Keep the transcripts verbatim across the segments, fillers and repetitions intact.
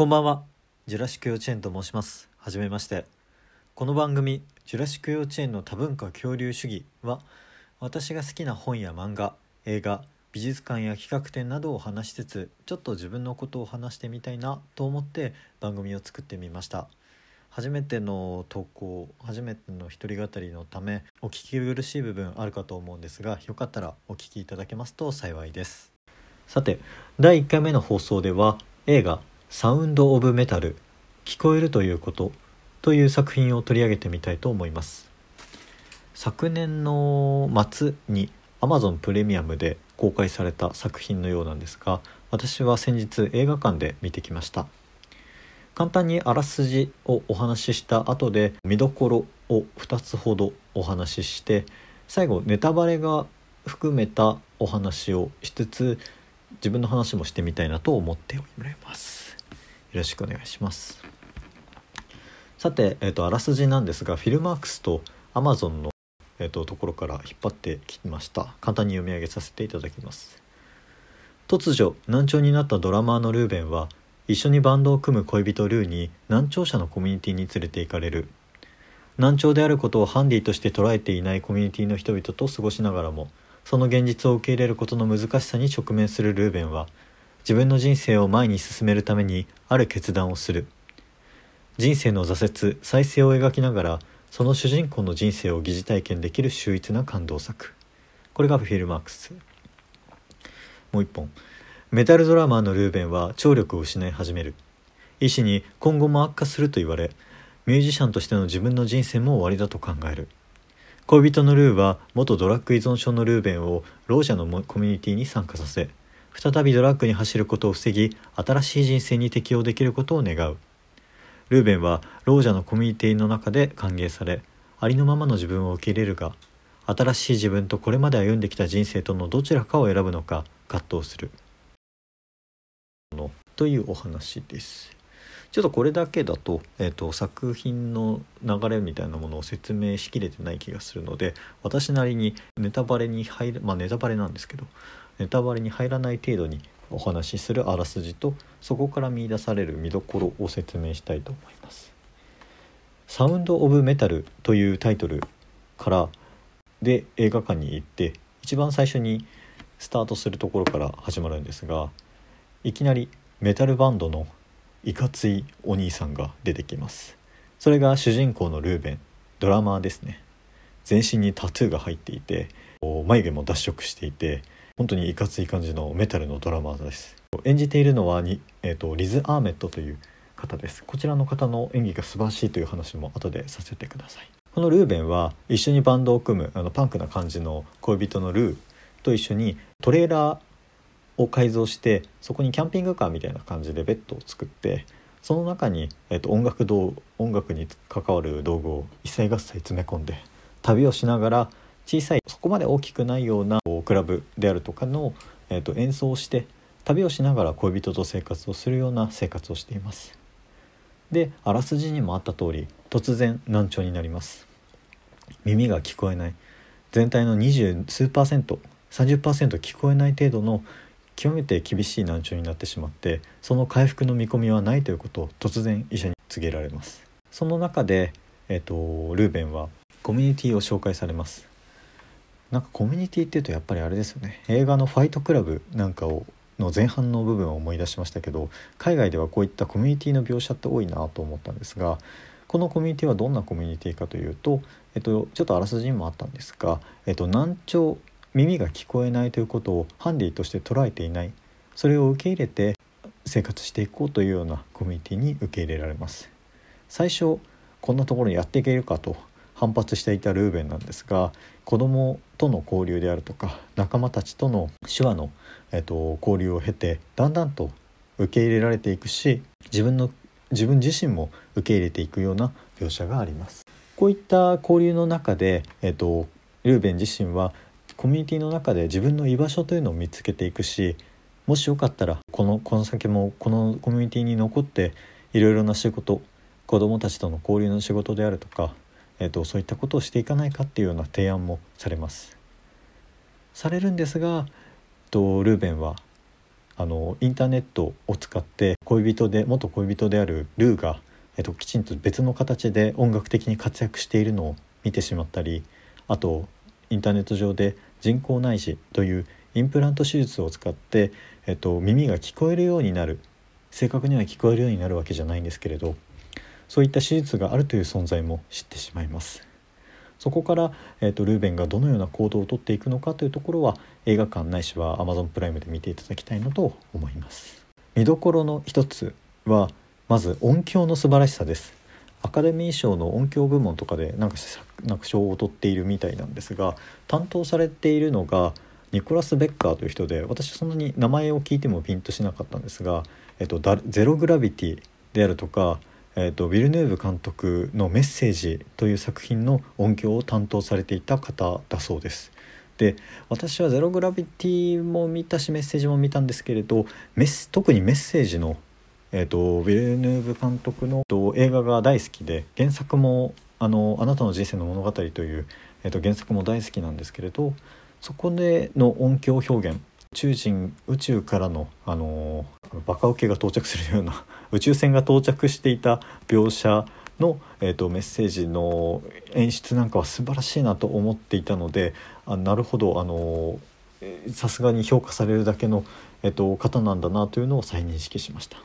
こんばんは、ジュラシック幼稚園と申します。はじめまして。この番組ジュラシック幼稚園の多文化共流主義は、私が好きな本や漫画、映画、美術館や企画展などを話しつつ、ちょっと自分のことを話してみたいなと思って番組を作ってみました。初めての投稿、初めての一人語りのため、お聞き苦しい部分あるかと思うんですが、よかったらお聞きいただけますと幸いです。さて、だいいっかいめの放送では、映画サウンド・オブ・メタル、聞こえるということという作品を取り上げてみたいと思います。昨年の末に Amazon プレミアムで公開された作品のようなんですが、私は先日映画館で見てきました。簡単にあらすじをお話しした後で、見どころをふたつほどお話しして、最後ネタバレが含めたお話をしつつ、自分の話もしてみたいなと思っております。よろしくお願いします。さて、えっと、あらすじなんですが、フィルマークスと Amazon の、えっと、ところから引っ張ってきました。簡単に読み上げさせていただきます。突如難聴になったドラマーのルーベンは、一緒にバンドを組む恋人ルーに難聴者のコミュニティに連れて行かれる。難聴であることをハンディとして捉えていないコミュニティの人々と過ごしながらも、その現実を受け入れることの難しさに直面するルーベンは、自分の人生を前に進めるためにある決断をする。人生の挫折、再生を描きながら、その主人公の人生を疑似体験できる秀逸な感動作。これがフィルマークス。もう一本。メタルドラマーのルーベンは聴力を失い始める。医師に今後も悪化すると言われ、ミュージシャンとしての自分の人生も終わりだと考える。恋人のルーは元ドラッグ依存症のルーベンを老者のコミュニティに参加させ、再びドラッグに走ることを防ぎ、新しい人生に適応できることを願う。ルーベンは老者のコミュニティの中で歓迎され、ありのままの自分を受け入れるが、新しい自分とこれまで歩んできた人生とのどちらかを選ぶのか葛藤する。というお話です。ちょっとこれだけだと、えっと、作品の流れみたいなものを説明しきれてない気がするので、私なりにネタバレに入る、まあネタバレなんですけど、ネタバレに入らない程度にお話しするあらすじと、そこから見出される見どころを説明したいと思います。サウンド・オブ・メタルというタイトルからで映画館に行って、一番最初にスタートするところから始まるんですが、いきなりメタルバンドのいかついお兄さんが出てきます。それが主人公のルーベン、ドラマーですね。全身にタトゥーが入っていて、眉毛も脱色していて、本当にいかつい感じのメタルのドラマーです。演じているのはに、えーと、リズ・アーメットという方です。こちらの方の演技が素晴らしいという話も後でさせてください。このルーベンは一緒にバンドを組む、あのパンクな感じの恋人のルーと一緒にトレーラーを改造して、そこにキャンピングカーみたいな感じでベッドを作って、その中に、えっと、音楽道音楽に関わる道具を一切合切詰め込んで、旅をしながら小さい、そこまで大きくないようなクラブであるとかの、えっと、演奏をして、旅をしながら恋人と生活をするような生活をしています。で、あらすじにもあった通り、突然難聴になります。耳が聞こえない、全体のにじゅうすうパーセント、さんじゅっパーセント聞こえない程度の極めて厳しい難聴になってしまって、その回復の見込みはないということを突然医者に告げられます。その中で、えー、とルーベンはコミュニティを紹介されます。なんかコミュニティっていうと、やっぱりあれですよね、映画のファイトクラブなんかをの前半の部分を思い出しましたけど、海外ではこういったコミュニティの描写って多いなと思ったんですが、このコミュニティはどんなコミュニティかというと、えー、とちょっとあらすじにもあったんですが、えー、と難聴、耳が聞こえないということをハンディとして捉えていない、それを受け入れて生活していこうというようなコミュニティに受け入れられます。最初こんなところにやっていけるかと反発していたルーベンなんですが、子供との交流であるとか仲間たちとの手話の、えっと、交流を経て、だんだんと受け入れられていくし、自分の自分自身も受け入れていくような描写があります。こういった交流の中で、えっと、ルーベン自身はコミュニティの中で自分の居場所というのを見つけていくし、もしよかったらこの、この先もこのコミュニティに残っていろいろな仕事、子どもたちとの交流の仕事であるとか、えーと、そういったことをしていかないかっていうような提案もされます。されるんですが、えーと、ルーベンはあのインターネットを使って恋人で元恋人であるルーが、えっと、きちんと別の形で音楽的に活躍しているのを見てしまったり、あとインターネット上で人工内耳というインプラント手術を使って、えっと、耳が聞こえるようになる、正確には聞こえるようになるわけじゃないんですけれど、そういった手術があるという存在も知ってしまいます。そこから、えーと、ルーベンがどのような行動をとっていくのかというところは映画館ないしは Amazon プライムで見ていただきたいなと思います。見どころの一つはまず音響の素晴らしさです。アカデミー賞の音響部門とかでなんか賞を取っているみたいなんですが、担当されているのがニコラス・ベッカーという人で、私そんなに名前を聞いてもピンとしなかったんですが、えっと、ゼログラビティであるとか、えっと、ヴィルヌーヴ監督のメッセージという作品の音響を担当されていた方だそうです。で、私はゼログラビティも見たしメッセージも見たんですけれど、メス特にメッセージの、えっと、ヴィルヌーヴ監督の、えっと、映画が大好きで、原作も あの、あなたの人生の物語という、えっと、原作も大好きなんですけれど、そこでの音響表現、宇宙人、宇宙からの、あのー、バカウケが到着するような宇宙船が到着していた描写の、えーと、メッセージの演出なんかは素晴らしいなと思っていたので、あ、なるほど、あのー、さすがに評価されるだけの、えーと、方なんだなというのを再認識しました。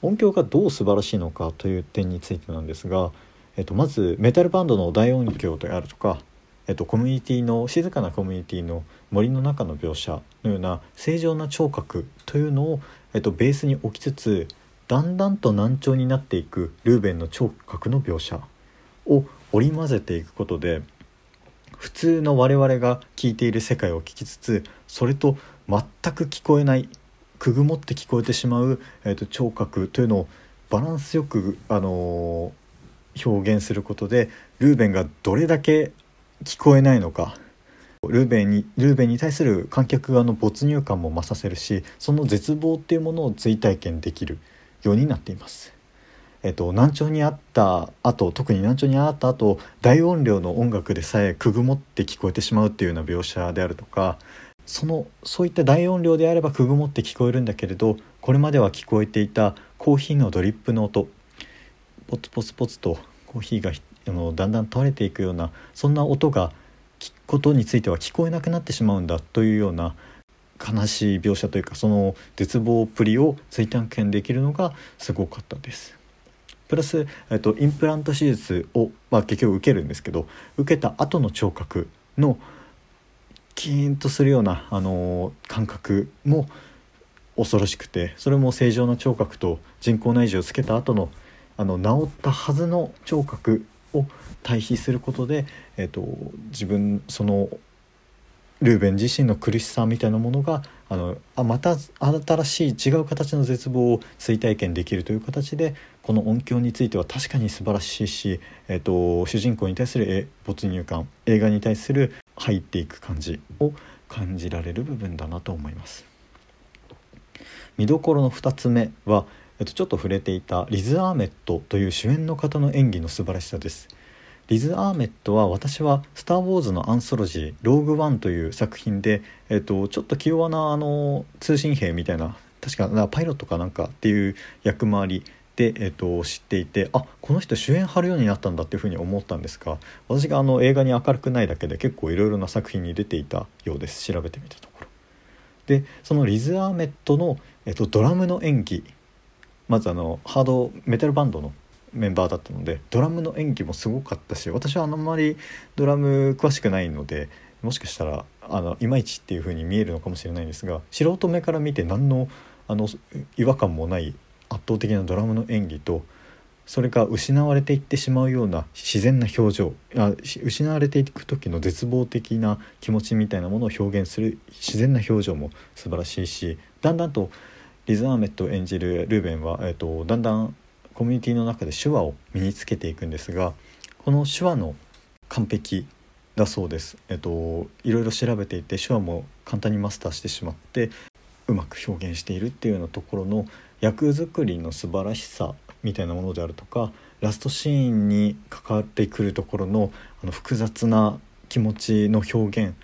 音響がどう素晴らしいのかという点についてなんですが、えーと、まずメタルバンドの大音響であるとか、えっと、コミュニティの静かなコミュニティの森の中の描写のような正常な聴覚というのを、えっと、ベースに置きつつ、だんだんと難聴になっていくルーベンの聴覚の描写を織り交ぜていくことで、普通の我々が聞いている世界を聞きつつ、それと全く聞こえない、くぐもって聞こえてしまう、えっと、聴覚というのをバランスよく、あのー、表現することで、ルーベンがどれだけ聞こえないのか、ルーベンにルーベンに対する観客側の没入感も増させるし、その絶望っていうものを追体験できるようになっています。えっと、難聴にあった後、特に難聴にあった後、大音量の音楽でさえくぐもって聞こえてしまうっていうような描写であるとか、そのそういった大音量であればくぐもって聞こえるんだけれど、これまでは聞こえていたコーヒーのドリップの音、ポツポツポツとコーヒーがだんだん倒れていくような、そんな音が聞くことについては聞こえなくなってしまうんだというような悲しい描写というか、その絶望っぷりを追体験できるのがすごかったです。プラス、えっと、インプラント手術を、まあ、結局受けるんですけど、受けた後の聴覚のキーンとするような、あのー、感覚も恐ろしくて、それも正常な聴覚と人工内耳をつけた後のあの治ったはずの聴覚を対比することで、えーと、自分そのルーベン自身の苦しさみたいなものが、あのあまた新しい違う形の絶望を追体験できるという形で、この音響については確かに素晴らしいし、えーと、主人公に対する没入感、映画に対する入っていく感じを感じられる部分だなと思います。見どころのふたつめは、えっと、ちょっと触れていたリズ・アーメットという主演の方の演技の素晴らしさです。リズ・アーメットは、私はスター・ウォーズのアンソロジーローグワンという作品で、えっと、ちょっと器用なあの通信兵みたいな、確かパイロットかなんかっていう役回りで、えっと、知っていて、あ、この人主演張るようになったんだっていうふうに思ったんですが、私があの映画に明るくないだけで結構いろいろな作品に出ていたようです。調べてみたところで、そのリズ・アーメットの、えっと、ドラムの演技、まずあのハードメタルバンドのメンバーだったので、ドラムの演技もすごかったし、私はあんまりドラム詳しくないので、もしかしたらあのいまいちっていう風に見えるのかもしれないんですが、素人目から見て何の、あの違和感もない圧倒的なドラムの演技と、それが失われていってしまうような自然な表情、あ失われていく時の絶望的な気持ちみたいなものを表現する自然な表情も素晴らしいし、だんだんとリズ・アーメットを演じるルーベンは、えーと、だんだんコミュニティの中で手話を身につけていくんですが、この手話の完璧だそうです。えーと、いろいろ調べていて手話も簡単にマスターしてしまってうまく表現しているっていうようなところの役作りの素晴らしさみたいなものであるとか、ラストシーンに関わってくるところの、あの複雑な気持ちの表現、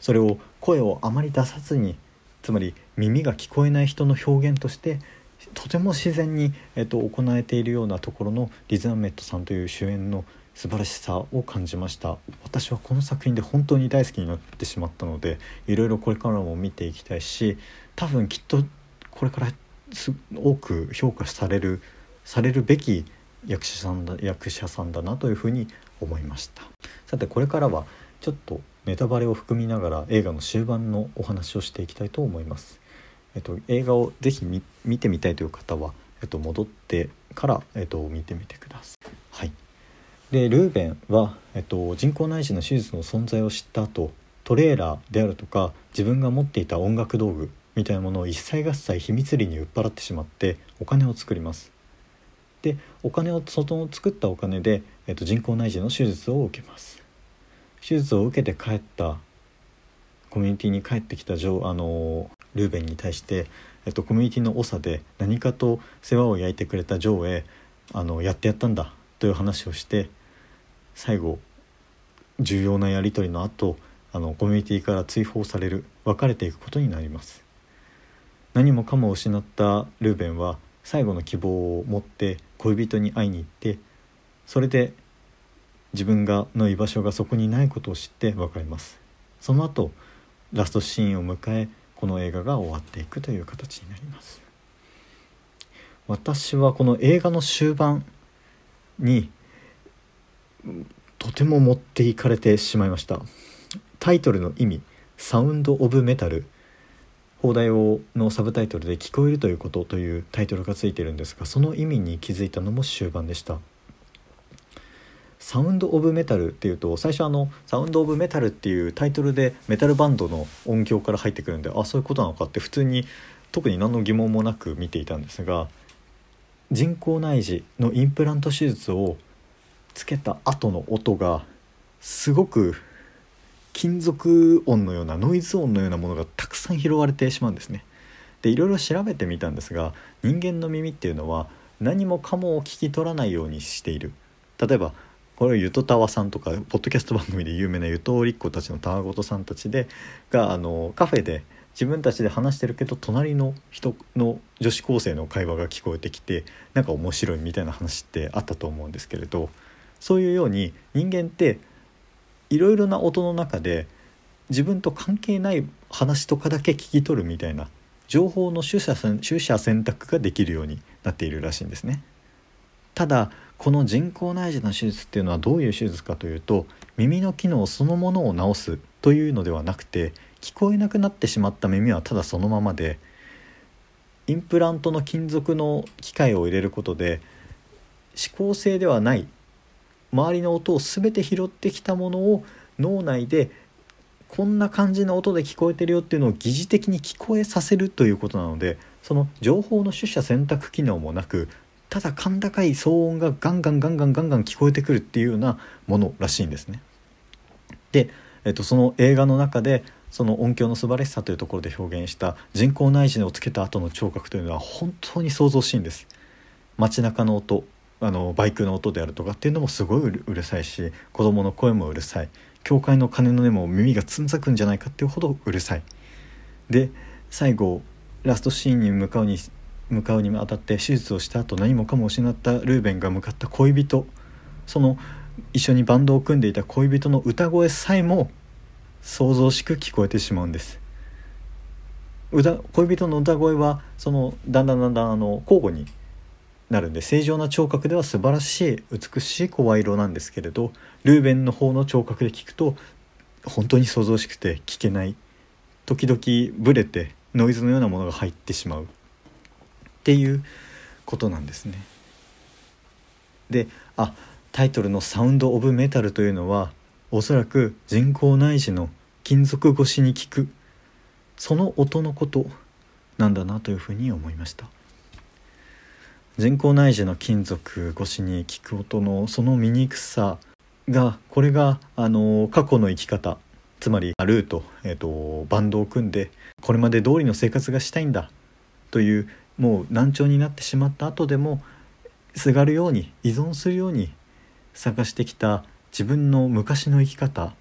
それを声をあまり出さずにつまり耳が聞こえない人の表現としてとても自然に、えっと、行えているようなところのリズ・アメットさんという主演の素晴らしさを感じました。私はこの作品で本当に大好きになってしまったので、いろいろこれからも見ていきたいし、多分きっとこれから多く評価されるされるべき役者さんだ、役者さんだなというふうに思いました。さてこれからはちょっとネタバレを含みながら映画の終盤のお話をしていきたいと思います。えっと、映画をぜひ見、見てみたいという方は、えっと、戻ってから、えっと、見てみてください。はい、でルーベンは、えっと、人工内耳の手術の存在を知った後、トレーラーであるとか自分が持っていた音楽道具みたいなものを一切合切秘密裏に売っ払ってしまってお金を作ります。でお金を外の作ったお金で、えっと、人工内耳の手術を受けます。手術を受けて帰ったコミュニティに帰ってきたジョあのルーベンに対して、えっと、コミュニティの長で何かと世話を焼いてくれたジョーへあのやってやったんだという話をして、最後重要なやり取りの後あのコミュニティから追放される、別れていくことになります。何もかも失ったルーベンは最後の希望を持って恋人に会いに行って、それで自分がの居場所がそこにないことを知って別れます。その後ラストシーンを迎え、この映画が終わっていくという形になります。私はこの映画の終盤にとても持っていかれてしまいました。タイトルの意味、サウンドオブメタル、放題のサブタイトルで聞こえるということというタイトルがついているんですが、その意味に気づいたのも終盤でした。サウンドオブメタルっていうと、最初あのサウンドオブメタルっていうタイトルでメタルバンドの音響から入ってくるんで、あ、そういうことなのかって普通に特に何の疑問もなく見ていたんですが、人工内耳のインプラント手術をつけた後の音がすごく金属音のようなノイズ音のようなものがたくさん拾われてしまうんですね。でいろいろ調べてみたんですが、人間の耳っていうのは何もかもを聞き取らないようにしている。例えばこれはゆとたわさんとかポッドキャスト番組で有名なゆとおりっ子たちのたわごとさんたちでがあのカフェで自分たちで話してるけど、隣の人の女子高生の会話が聞こえてきてなんか面白いみたいな話ってあったと思うんですけれど、そういうように人間っていろいろな音の中で自分と関係ない話とかだけ聞き取るみたいな情報の取捨選択ができるようになっているらしいんですね。ただこの人工内耳の手術っていうのはどういう手術かというと、耳の機能そのものを治すというのではなくて、聞こえなくなってしまった耳はただそのままで、インプラントの金属の機械を入れることで指向性ではない周りの音を全て拾ってきたものを脳内でこんな感じの音で聞こえてるよっていうのを疑似的に聞こえさせるということなので、その情報の取捨選択機能もなく、ただ甲高い騒音がガンガンガンガンガンガン聞こえてくるっていうようなものらしいんですね。で、えっと、その映画の中でその音響の素晴らしさというところで表現した人工内耳をつけた後の聴覚というのは本当に想像しいんです。街中の音、あのバイクの音であるとかっていうのもすごいうるさいし、子供の声もうるさい、教会の鐘の音も耳がつんざくんじゃないかっていうほどうるさい。で最後ラストシーンに向かうに向かうにあたって、手術をした後何もかも失ったルーベンが向かった恋人、その一緒にバンドを組んでいた恋人の歌声さえも想像しく聞こえてしまうんです。歌恋人の歌声はそのだんだんだんだんあの交互になるんで、正常な聴覚では素晴らしい美しい声色なんですけれど、ルーベンの方の聴覚で聞くと本当に想像しくて聞けない、時々ブレてノイズのようなものが入ってしまうっていうことなんですね。で、あ、タイトルのサウンドオブメタルというのはおそらく人工内耳の金属越しに聞くその音のことなんだなというふうに思いました。人工内耳の金属越しに聞く音のその醜さが、これがあの過去の生き方、つまりルート、えーと、バンドを組んでこれまで通りの生活がしたいんだというもう難聴になってしまった後でもすがるように依存するように探してきた自分の昔の生き方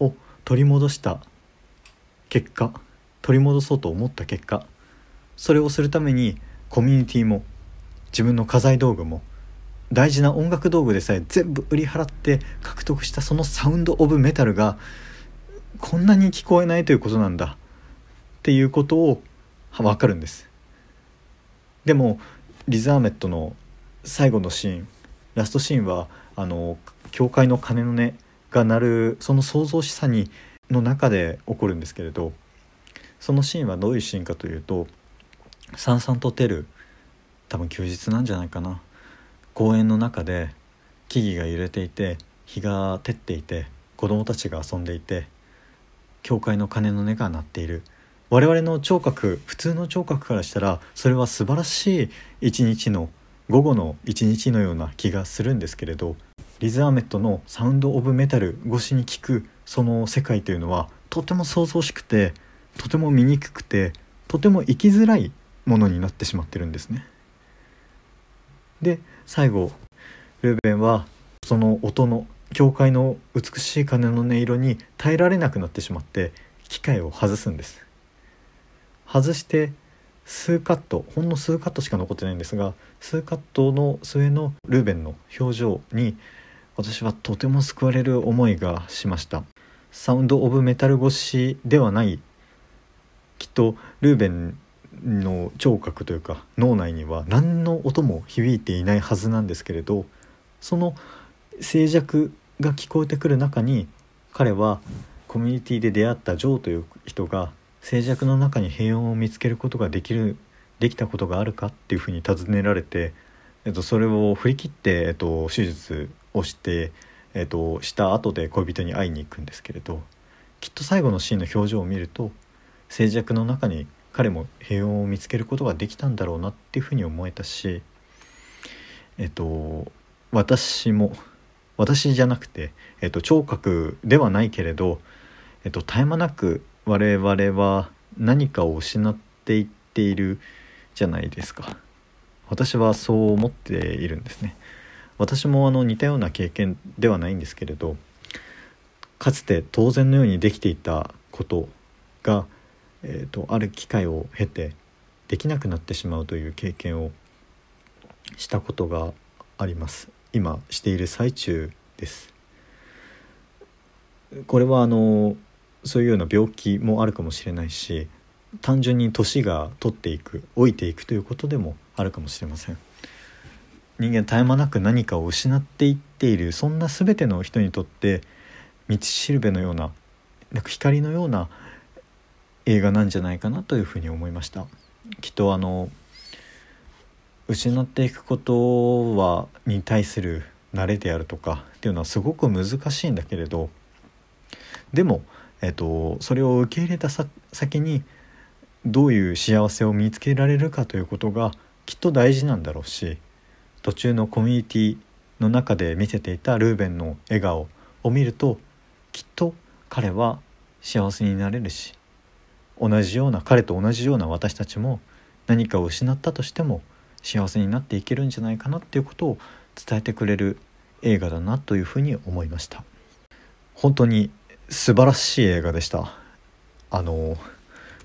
を取り戻した結果、取り戻そうと思った結果、それをするためにコミュニティも自分の家財道具も大事な音楽道具でさえ全部売り払って獲得したそのサウンドオブメタルがこんなに聞こえないということなんだっていうことを分かるんです。でもリザーメットの最後のシーン、ラストシーンはあの教会の鐘の音が鳴る、その創造しさにの中で起こるんですけれど、そのシーンはどういうシーンかというと、さんさんとテル、多分休日なんじゃないかな、公園の中で木々が揺れていて、日が照っていて、子供たちが遊んでいて、教会の鐘の音が鳴っている。我々の聴覚、普通の聴覚からしたらそれは素晴らしい一日の午後の一日のような気がするんですけれど、リズ・アーメットのサウンド・オブ・メタル越しに聞くその世界というのはとても想像しくて、とても醜くて、とても生きづらいものになってしまってるんですね。で最後ルーベンはその音の教会の美しい鐘の音色に耐えられなくなってしまって機械を外すんです。外して数カット、ほんの数カットしか残ってないんですが、数カットの末のルーベンの表情に私はとても救われる思いがしました。サウンドオブメタル越しではない、きっとルーベンの聴覚というか脳内には何の音も響いていないはずなんですけれど、その静寂が聞こえてくる中に彼はコミュニティで出会ったジョーという人が静寂の中に平穏を見つけることができるできたことがあるかっていうふうに尋ねられて、えっと、それを振り切って、えっと、手術をして、えっと、した後で恋人に会いに行くんですけれど、きっと最後のシーンの表情を見ると静寂の中に彼も平穏を見つけることができたんだろうなっていうふうに思えたし、えっと、私も私じゃなくて、えっと、聴覚ではないけれど、えっと、絶え間なく我々は何かを失っていっているじゃないですか。私はそう思っているんですね。私もあの似たような経験ではないんですけれど、かつて当然のようにできていたことが、えーと、ある機会を経てできなくなってしまうという経験をしたことがあります。今している最中です。これはあのそういうような病気もあるかもしれないし、単純に年が取っていく、老いていくということでもあるかもしれません。人間絶え間なく何かを失っていっている、そんな全ての人にとって道しるべのような、なんか光のような映画なんじゃないかなというふうに思いました。きっとあの失っていくことはに対する慣れであるとかっていうのはすごく難しいんだけれど、でもえっと、それを受け入れたさ先にどういう幸せを見つけられるかということがきっと大事なんだろうし、途中のコミュニティの中で見せていたルーベンの笑顔を見るときっと彼は幸せになれるし、同じような彼と同じような私たちも何かを失ったとしても幸せになっていけるんじゃないかなっていうことを伝えてくれる映画だなというふうに思いました。本当に素晴らしい映画でした。あの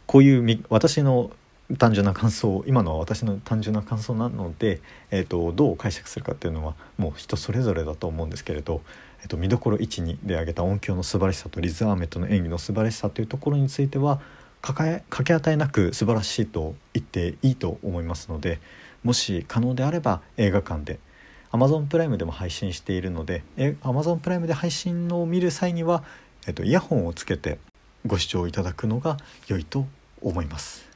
こういう私の単純な感想、今のは私の単純な感想なので、えーと、どう解釈するかっていうのはもう人それぞれだと思うんですけれど、えーと、見どころいち、にで挙げた音響の素晴らしさとリズ・アーメットの演技の素晴らしさというところについては掛け与えなく素晴らしいと言っていいと思いますので、もし可能であれば映画館で、Amazon プライムでも配信しているので、 Amazon プライムで配信を見る際にはえっと、イヤホンをつけてご視聴いただくのが良いと思います。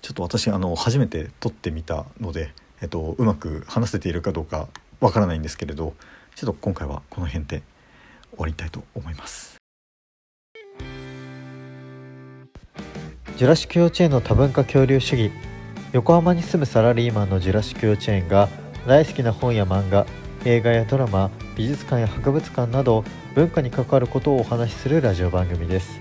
ちょっと私あの初めて撮ってみたので、えっと、うまく話せているかどうかわからないんですけれど、ちょっと今回はこの辺で終わりたいと思います。ジュラシック幼稚園の多文化共流主義。横浜に住むサラリーマンのジュラシック幼稚園が大好きな本や漫画、映画やドラマ、美術館や博物館など文化に関わることをお話しするラジオ番組です。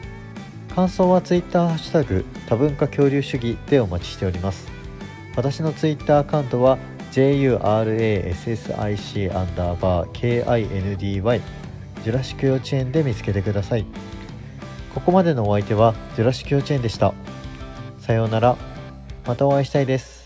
感想はツイッターハッシュタグ多文化共流主義でお待ちしております。私のツイッターアカウントは ジェイユーアールエーエスエスアイシー アンダーバー ケーアイエヌディーワイ ジュラシック幼稚園で見つけてください。ここまでのお相手はジュラシック幼稚園でした。さようなら。またお会いしたいです。